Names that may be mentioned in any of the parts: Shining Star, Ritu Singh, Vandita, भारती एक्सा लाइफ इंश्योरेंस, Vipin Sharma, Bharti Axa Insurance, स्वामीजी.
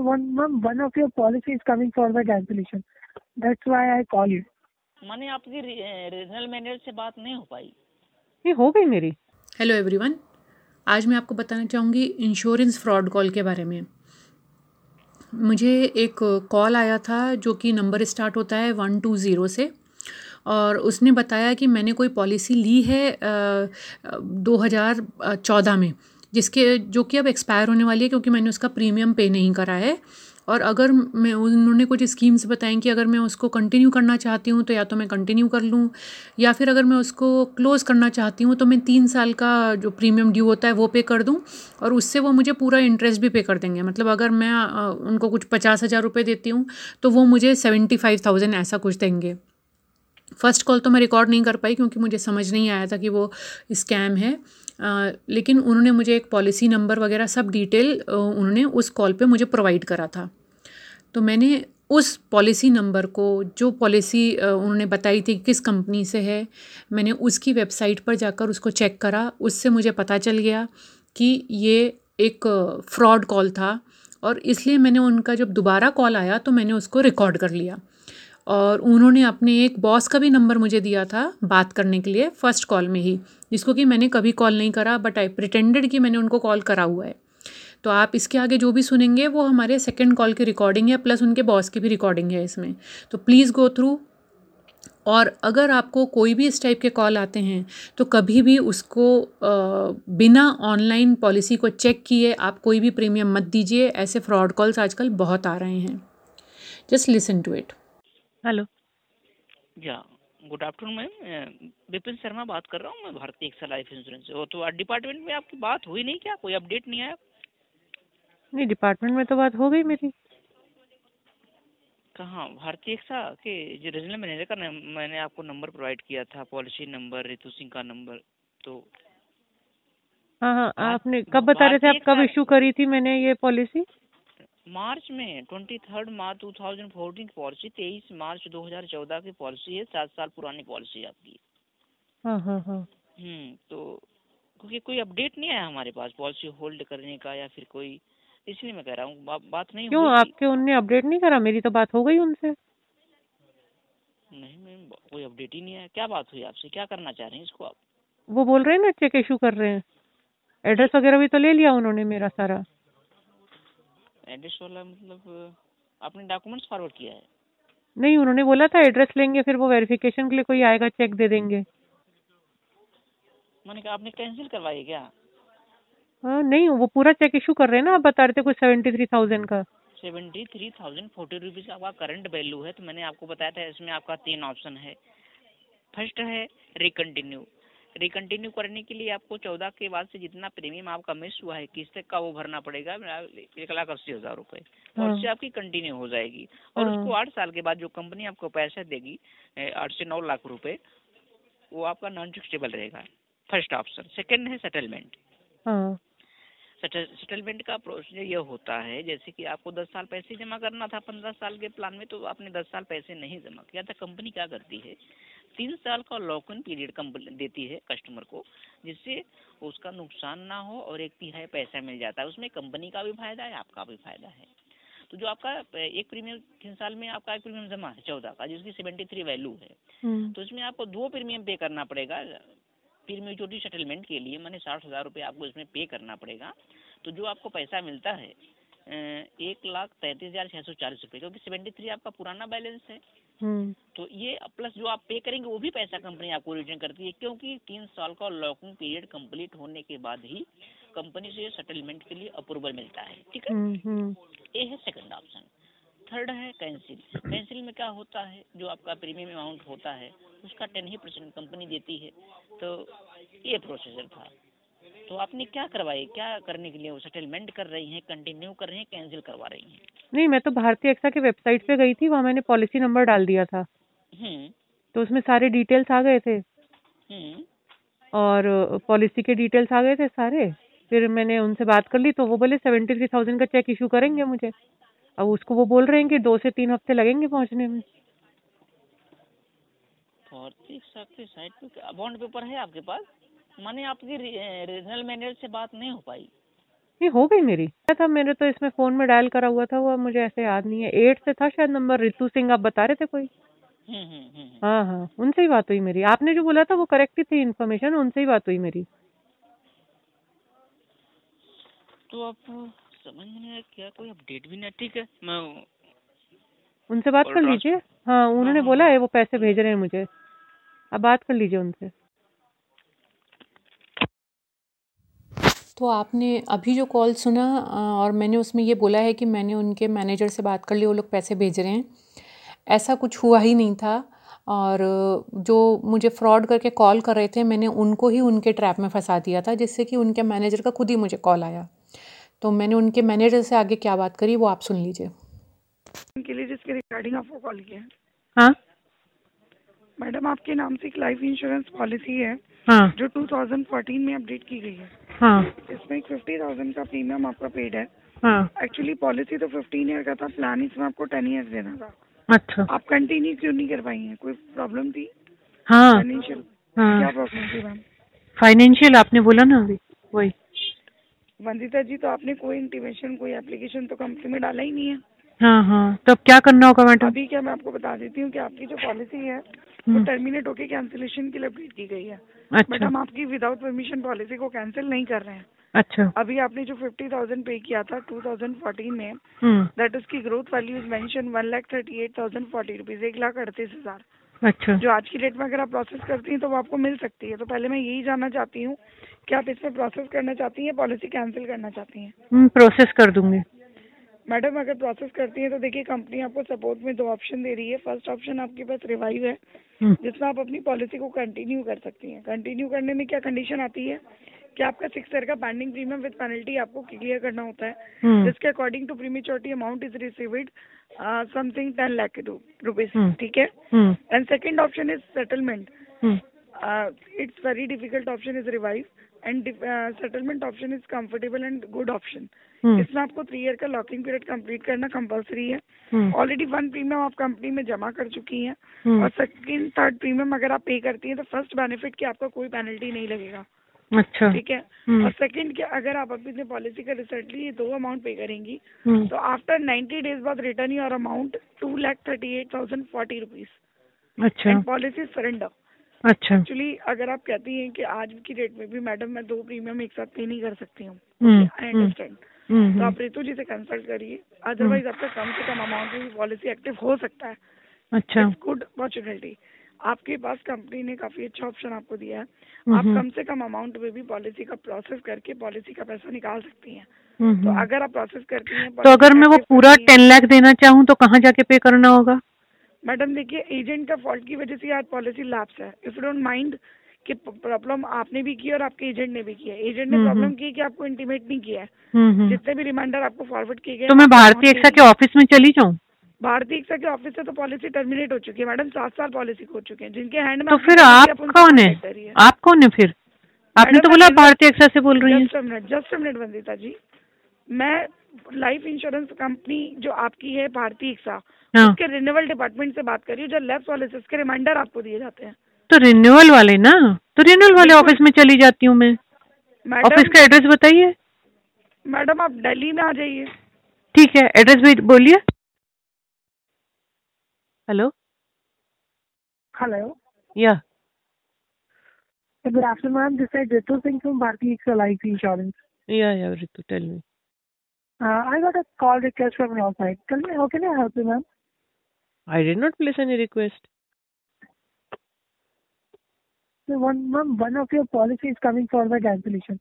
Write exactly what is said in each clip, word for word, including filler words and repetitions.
one ma'am, one of your policy is coming for the cancellation. That's why I call you. मैंने आपकी regional manager से बात नहीं हो पाई, ये हो गई मेरी। हेलो एवरीवन, आज मैं आपको बताना चाहूँगी इंश्योरेंस फ्रॉड कॉल के बारे में। मुझे एक कॉल आया था जो कि नंबर स्टार्ट होता है वन टू ज़ीरो से, और उसने बताया कि मैंने कोई पॉलिसी ली है दो हज़ार चौदह में, जिसके जो कि अब एक्सपायर होने वाली है क्योंकि मैंने उसका प्रीमियम पे नहीं करा है। और अगर मैं, उन्होंने कुछ स्कीम्स बताएं कि अगर मैं उसको कंटिन्यू करना चाहती हूँ तो या तो मैं कंटिन्यू कर लूँ, या फिर अगर मैं उसको क्लोज़ करना चाहती हूँ तो मैं तीन साल का जो प्रीमियम ड्यू होता है वो पे कर दूँ, और उससे वो मुझे पूरा इंटरेस्ट भी पे कर देंगे। मतलब अगर मैं उनको कुछ पचास हज़ार रुपये देती हूँ तो वो मुझे सेवेंटी फाइव थाउजेंड ऐसा कुछ देंगे। फ़र्स्ट कॉल तो मैं रिकॉर्ड नहीं कर पाई क्योंकि मुझे समझ नहीं आया था कि वो स्कैम है, आ, लेकिन उन्होंने मुझे एक पॉलिसी नंबर वगैरह सब डिटेल उन्होंने उस कॉल पे मुझे प्रोवाइड करा था। तो मैंने उस पॉलिसी नंबर को, जो पॉलिसी उन्होंने बताई थी किस कंपनी से है, मैंने उसकी वेबसाइट पर जाकर उसको चेक करा। उससे मुझे पता चल गया कि ये एक फ्रॉड कॉल था, और इसलिए मैंने उनका जब दोबारा कॉल आया तो मैंने उसको रिकॉर्ड कर लिया। और उन्होंने अपने एक बॉस का भी नंबर मुझे दिया था बात करने के लिए फ़र्स्ट कॉल में ही, जिसको कि मैंने कभी कॉल नहीं करा, बट आई प्रिटेंडेड कि मैंने उनको कॉल करा हुआ है। तो आप इसके आगे जो भी सुनेंगे वो हमारे सेकंड कॉल की रिकॉर्डिंग है, प्लस उनके बॉस की भी रिकॉर्डिंग है इसमें, तो प्लीज़ गो थ्रू। और अगर आपको कोई भी इस टाइप के कॉल आते हैं तो कभी भी उसको आ, बिना ऑनलाइन पॉलिसी को चेक किए आप कोई भी प्रीमियम मत दीजिए। ऐसे फ्रॉड कॉल्स आजकल बहुत आ रहे हैं, just listen to it. Hello या good afternoon ma'am, Vipin Sharma बात कर रहा हूँ मैं, भारती एक्सा लाइफ इंश्योरेंस। वो तो डिपार्टमेंट में आपकी बात हुई नहीं क्या? कोई अपडेट नहीं आया? नहीं, डिपार्टमेंट में तो बात हो गई मेरी। कहाँ? भारती एक्सा के जो रीजनल मैनेजर का न, मैंने आपको नंबर प्रोवाइड किया था, पॉलिसी नंबर, रितु सिंह का नंबर। तो हाँ हाँ, आपने कब बता रहे थे आप कब इशू करी थी मैंने ये पॉलिसी? मार्च में, twenty third March two thousand fourteen की पॉलिसी, तेईस मार्च दो हजार चौदह की पॉलिसी है, सात साल पुरानी पॉलिसी आपकी। हाँ हाँ हाँ। हम्म, तो क्योंकि कोई अपडेट नहीं आया हमारे पास पॉलिसी होल्ड करने का, या फिर कोई, इसलिए मैं कह रहा हूँ बा, बात नहीं। क्यों आपके उनने अपडेट नहीं करा? मेरी तो बात हो गई उनसे। नहीं मैम, कोई अपडेट ही नहीं आया। क्या बात हुई आपसे? क्या करना चाह रहे हैं इसको आप? वो बोल रहे हैं ना चेक इशू कर रहे हैं, एड्रेस वगैरह भी तो ले लिया उन्होंने मेरा सारा। एड्रेस वाला मतलब आपने डॉक्यूमेंट्स फॉरवर्ड किया है? नहीं, उन्होंने बोला था एड्रेस लेंगे फिर वो वेरिफिकेशन के लिए कोई आएगा चेक दे देंगे। मैंने कहा आपने कैंसिल करवाई क्या? आ, नहीं, वो पूरा चेक इशू कर रहे हैं ना। आप बता रहे थे कुछ सेवेंटी थ्री थाउजेंड का, seventy three thousand forty rupees का करंट वैल्यू है। तो मैंने आपको बताया था इसमें आपका तीन ऑप्शन है। फर्स्ट है रिकंटिन्यू, रिकंटिन्यू करने के लिए आपको चौदह के बाद से जितना प्रीमियम आपका मिस हुआ है किस्त का वो भरना पड़ेगा, एक लाख अस्सी हज़ार रुपये, और उससे आपकी कंटिन्यू हो जाएगी। और उसको आठ साल के बाद जो कंपनी आपको पैसा देगी आठ से नौ लाख रुपए, वो आपका नॉन फिक्सटेबल रहेगा, फर्स्ट ऑप्शन। सेकेंड है सेटलमेंट। सेटलमेंट का प्रोसीजर ये होता है, जैसे कि आपको दस साल पैसे जमा करना था पंद्रह साल के प्लान में, तो आपने दस साल पैसे नहीं जमा किया था। कंपनी क्या करती है, तीन साल का लॉकइन पीरियड कंपनी देती है कस्टमर को, जिससे उसका नुकसान ना हो और एक तिहाई पैसा मिल जाता है। उसमें कंपनी का भी फायदा है, आपका भी फायदा है। तो जो आपका एक प्रीमियम तीन साल में आपका एक प्रीमियम जमा है चौदह का, जिसकी सेवेंटी थ्री वैल्यू है, तो इसमें आपको दो प्रीमियम पे करना पड़ेगा। प्रीमेच्योरिटी सेटलमेंट के लिए मैंने साठ हज़ार रुपये आपको इसमें पे करना पड़ेगा। तो जो आपको पैसा मिलता है एक लाख तैंतीस हज़ार छः सौ चालीस रुपये, क्योंकि सेवेंटी थ्री आपका पुराना बैलेंस है, तो ये प्लस जो आप पे करेंगे वो भी पैसा कंपनी आपको रिटर्न करती है, क्योंकि तीन साल का लॉकिंग पीरियड कंप्लीट होने के बाद ही कंपनी से सेटलमेंट के लिए अप्रूवल मिलता है। ठीक है, ये है सेकंड ऑप्शन। थर्ड है कैंसिल। कैंसिल में क्या होता है, जो आपका प्रीमियम अमाउंट होता है उसका टेन ही परसेंट कंपनी देती है। तो ये प्रोसीजर था। तो आपने क्या करवाई, क्या करने के लिए? वो सेटलमेंट कर रही हैं, कंटिन्यू कर रही हैं, कैंसिल करवा रही हैं? नहीं, मैं तो भारती एक्सा के वेबसाइट पे गई थी, वहाँ मैंने पॉलिसी नंबर डाल दिया था, तो उसमें सारे डिटेल्स आ गए थे, और पॉलिसी के डिटेल्स आ गए थे सारे। फिर मैंने उनसे बात कर ली तो वो बोले सेवेंटी थ्री थाउजेंड का चेक इशू करेंगे मुझे। अब उसको वो बोल रहे हैं कि दो से तीन हफ्ते लगेंगे पहुँचने में। भारती एक्सा के साइट पे बॉन्ड पेपर है आपके पास? मैंने आपकी रीजनल मैनेजर से बात नहीं हो पाई, ये हो गई मेरी क्या था, मेरे तो इसमें फोन में डायल करा हुआ था वो, मुझे ऐसे याद नहीं है। एट से था शायद नंबर, रितु सिंह आप बता रहे थे कोई। हाँ हाँ उनसे ही बात हुई मेरी, आपने जो बोला था वो करेक्ट ही थी इन्फॉर्मेशन, उनसे ही बात हुई मेरी। तो आप समझ में क्या कोई अपडेट भी नहीं, ठीक है मैं उनसे बात कर लीजिए। हाँ उन्होंने बोला है वो पैसे भेज रहे हैं मुझे, अब बात कर लीजिए उनसे। तो आपने अभी जो कॉल सुना और मैंने उसमें ये बोला है कि मैंने उनके मैनेजर से बात कर ली, वो लोग पैसे भेज रहे हैं, ऐसा कुछ हुआ ही नहीं था। और जो मुझे फ्रॉड करके कॉल कर रहे थे, मैंने उनको ही उनके ट्रैप में फंसा दिया था, जिससे कि उनके मैनेजर का खुद ही मुझे कॉल आया। तो मैंने उनके मैनेजर से आगे क्या बात करी वो आप सुन लीजिए। उनके लिए जिसके रिगार्डिंग आपको कॉल किया है। हाँ मैडम, आपके नाम से एक लाइफ इंश्योरेंस पॉलिसी है। हाँ। जो दो हज़ार चौदह में अपडेट की गई है। हाँ। इसमें पचास हज़ार का प्रीमियम आपका पेड है। एक्चुअली हाँ। पॉलिसी तो पंद्रह ईयर का था प्लान, इसमें आपको दस ईयर देना था। अच्छा, आप कंटिन्यू क्यों नहीं कर पाई हैं? कोई प्रॉब्लम थी? हाँ फाइनेंशियल। हाँ। क्या प्रॉब्लम थी मैम? फाइनेंशियल आपने बोला ना अभी, वही। वंदिता जी, तो आपने कोई इंटीमेशन, कोई एप्लीकेशन तो कंपनी में डाला ही नहीं है। हाँ हाँ, तब क्या करना होगा मैडम? अभी क्या, मैं आपको बता देती हूँ कि आपकी जो पॉलिसी है वो टर्मिनेट होके कैंसिलेशन के लिए अपडेट की गई है। अच्छा। मैडम, आपकी विदाउट परमिशन पॉलिसी को कैंसिल नहीं कर रहे हैं। अच्छा। अभी आपने जो फिफ्टी थाउजेंड पे किया था दो हज़ार चौदह में, दैट उसकी growth value is mention one lakh thirty eight thousand forty rupees, एक लाख अड़तीस हजार। अच्छा। जो आज की डेट में अगर आप प्रोसेस करती हैं तो वो आपको मिल सकती है। तो पहले मैं यही जानना चाहती हूँ कि आप इसमें प्रोसेस करना चाहती हैं, पॉलिसी कैंसिल करना चाहती हैं? प्रोसेस कर दूंगी मैडम। अगर प्रोसेस करती हैं तो देखिए, कंपनी आपको सपोर्ट में दो ऑप्शन दे रही है। फर्स्ट ऑप्शन आपके पास रिवाइव है, जिसमें आप अपनी पॉलिसी को कंटिन्यू कर सकती हैं। कंटिन्यू करने में क्या कंडीशन आती है कि आपका सिक्स ईयर का पेंडिंग प्रीमियम विद पेनल्टी आपको क्लियर करना होता है, जिसके according to prematurity amount is received something ten lakh rupees, ठीक है। And second option is settlement, it's very difficult option is revive, and settlement option is comfortable and good option. इसमें आपको three year का locking period complete करना compulsory है। Already one premium आप company में जमा कर चुकी हैं और सेकंड थर्ड प्रीमियम अगर आप पे करती हैं तो फर्स्ट बेनिफिट की आपको कोई पेनल्टी नहीं लगेगा। अच्छा, ठीक है। और सेकंड क्या, अगर आप अपनी पॉलिसी का रिसेंटली दो अमाउंट पे करेंगी तो आफ्टर नाइन्टी डेज बाद return your amount two lakh thirty eight thousand forty rupees. अच्छा। Policy surrender. अच्छा। एक्चुअली अगर आप कहती हैं कि आज की डेट में भी मैडम मैं दो प्रीमियम एक साथ पे नहीं कर सकती हूँ, आई अंडरस्टैंड, तो आप रितु जी से कंसल्ट करिए। अदरवाइज आपका कम से कम अमाउंट में भी पॉलिसी एक्टिव हो सकता है। अच्छा, गुड अपॉर्चुनिटी। आपके पास कंपनी ने काफी अच्छा ऑप्शन आपको दिया है। आप कम से कम अमाउंट में भी पॉलिसी का प्रोसेस करके पॉलिसी का पैसा निकाल सकती हैं। तो अगर आप प्रोसेस करती हैं, तो अगर मैं वो पूरा टेन लाख देना चाहूँ तो कहाँ जाके पे करना होगा? मैडम देखिए, एजेंट का फॉल्ट की वजह से आज पॉलिसी लैप्स है। इफ यू डोंट माइंड कि प्रॉब्लम आपने भी की और आपके एजेंट ने भी किया। एजेंट ने प्रॉब्लम की कि आपको इंटीमेट नहीं किया है, जितने भी रिमाइंडर आपको फॉरवर्ड किए गए। तो मैं भारती एक्सा के ऑफिस में चली जाऊँ? भारती एक्सा के ऑफिस से तो पॉलिसी टर्मिनेट हो चुकी है मैडम, सात साल पॉलिसी हो चुकी है जिनके हैंड में। तो फिर आप कौन है? आप कौन है फिर? आपने तो बोला भारती एक्सा से बोल रही है। Just a minute Vandita ji, मैं लाइफ इंश्योरेंस कंपनी जो आपकी है भारती एक्सा, उसके रिन्यूअल डिपार्टमेंट से बात कर रही हूँ, जो लेफ्ट पॉलिसीज के रिमाइंडर आपको दिए जाते हैं। तो रिन्यूअल वाले ना, तो रिन्यूअल वाले ऑफिस में चली जाती हूँ मैं। ऑफिस का एड्रेस बताइए मैडम। आप दिल्ली में आ जाइए, ठीक है? एड्रेस भी बोलिए। हेलो हेलो, या good afternoon ma'am, this is Ritu Singh from भारती एक्सा लाइफ इंश्योरेंस। Yeah yeah Ritu, tell me. Uh, I got a call request from your side. Tell me, how can I help you, ma'am? I did not place any request. So one, ma'am, one of your policy is coming for the cancellation.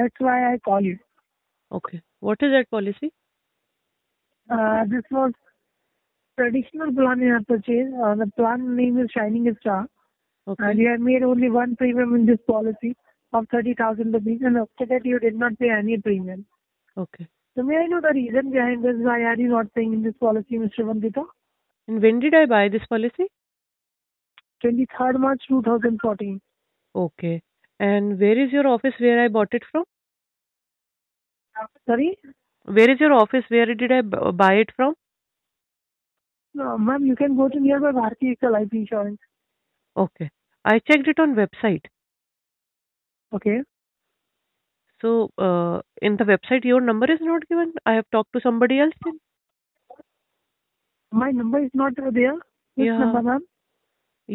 That's why I call you. Okay. What is that policy? Uh, this was traditional plan you have purchased. Uh, the plan name is Shining Star. Okay. And you have made only one premium in this policy of thirty thousand rupees, and after that you did not pay any premium. Okay. So may I know the reason behind this? Why are you not paying in this policy, Mister Vandita? And when did I buy this policy? twenty-third March twenty fourteen. Okay. And where is your office where I bought it from? Sorry? Where is your office? Where did I buy it from? No, ma'am, you can go to nearby Bharti Axa Life Insurance. Okay. I checked it on website. Okay. So uh, in the website, your number is not given. I have talked to somebody else. Then. My number is not there. Which Yeah. number, ma'am?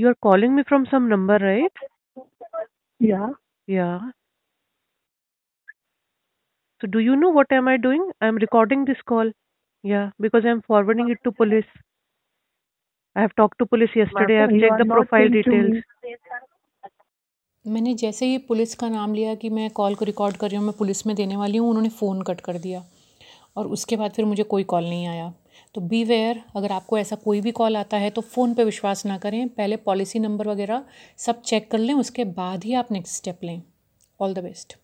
You are calling me from some number, right? Yeah. Yeah. So do you know what am I doing? I am recording this call. Yeah, because I am forwarding it to police. I have talked to police yesterday. I have Ma'am, you checked are the not profile saying to details. me. मैंने जैसे ही police का नाम लिया कि मैं call को record कर रही हूँ, मैं पुलिस में देने वाली हूँ, उन्होंने फ़ोन कट कर दिया और उसके बाद फिर मुझे कोई कॉल नहीं आया। तो बी वेयर, अगर आपको ऐसा कोई भी कॉल आता है तो फ़ोन पे विश्वास ना करें, पहले पॉलिसी नंबर वगैरह सब चेक कर लें, उसके बाद ही आप नेक्स्ट स्टेप लें। All the best.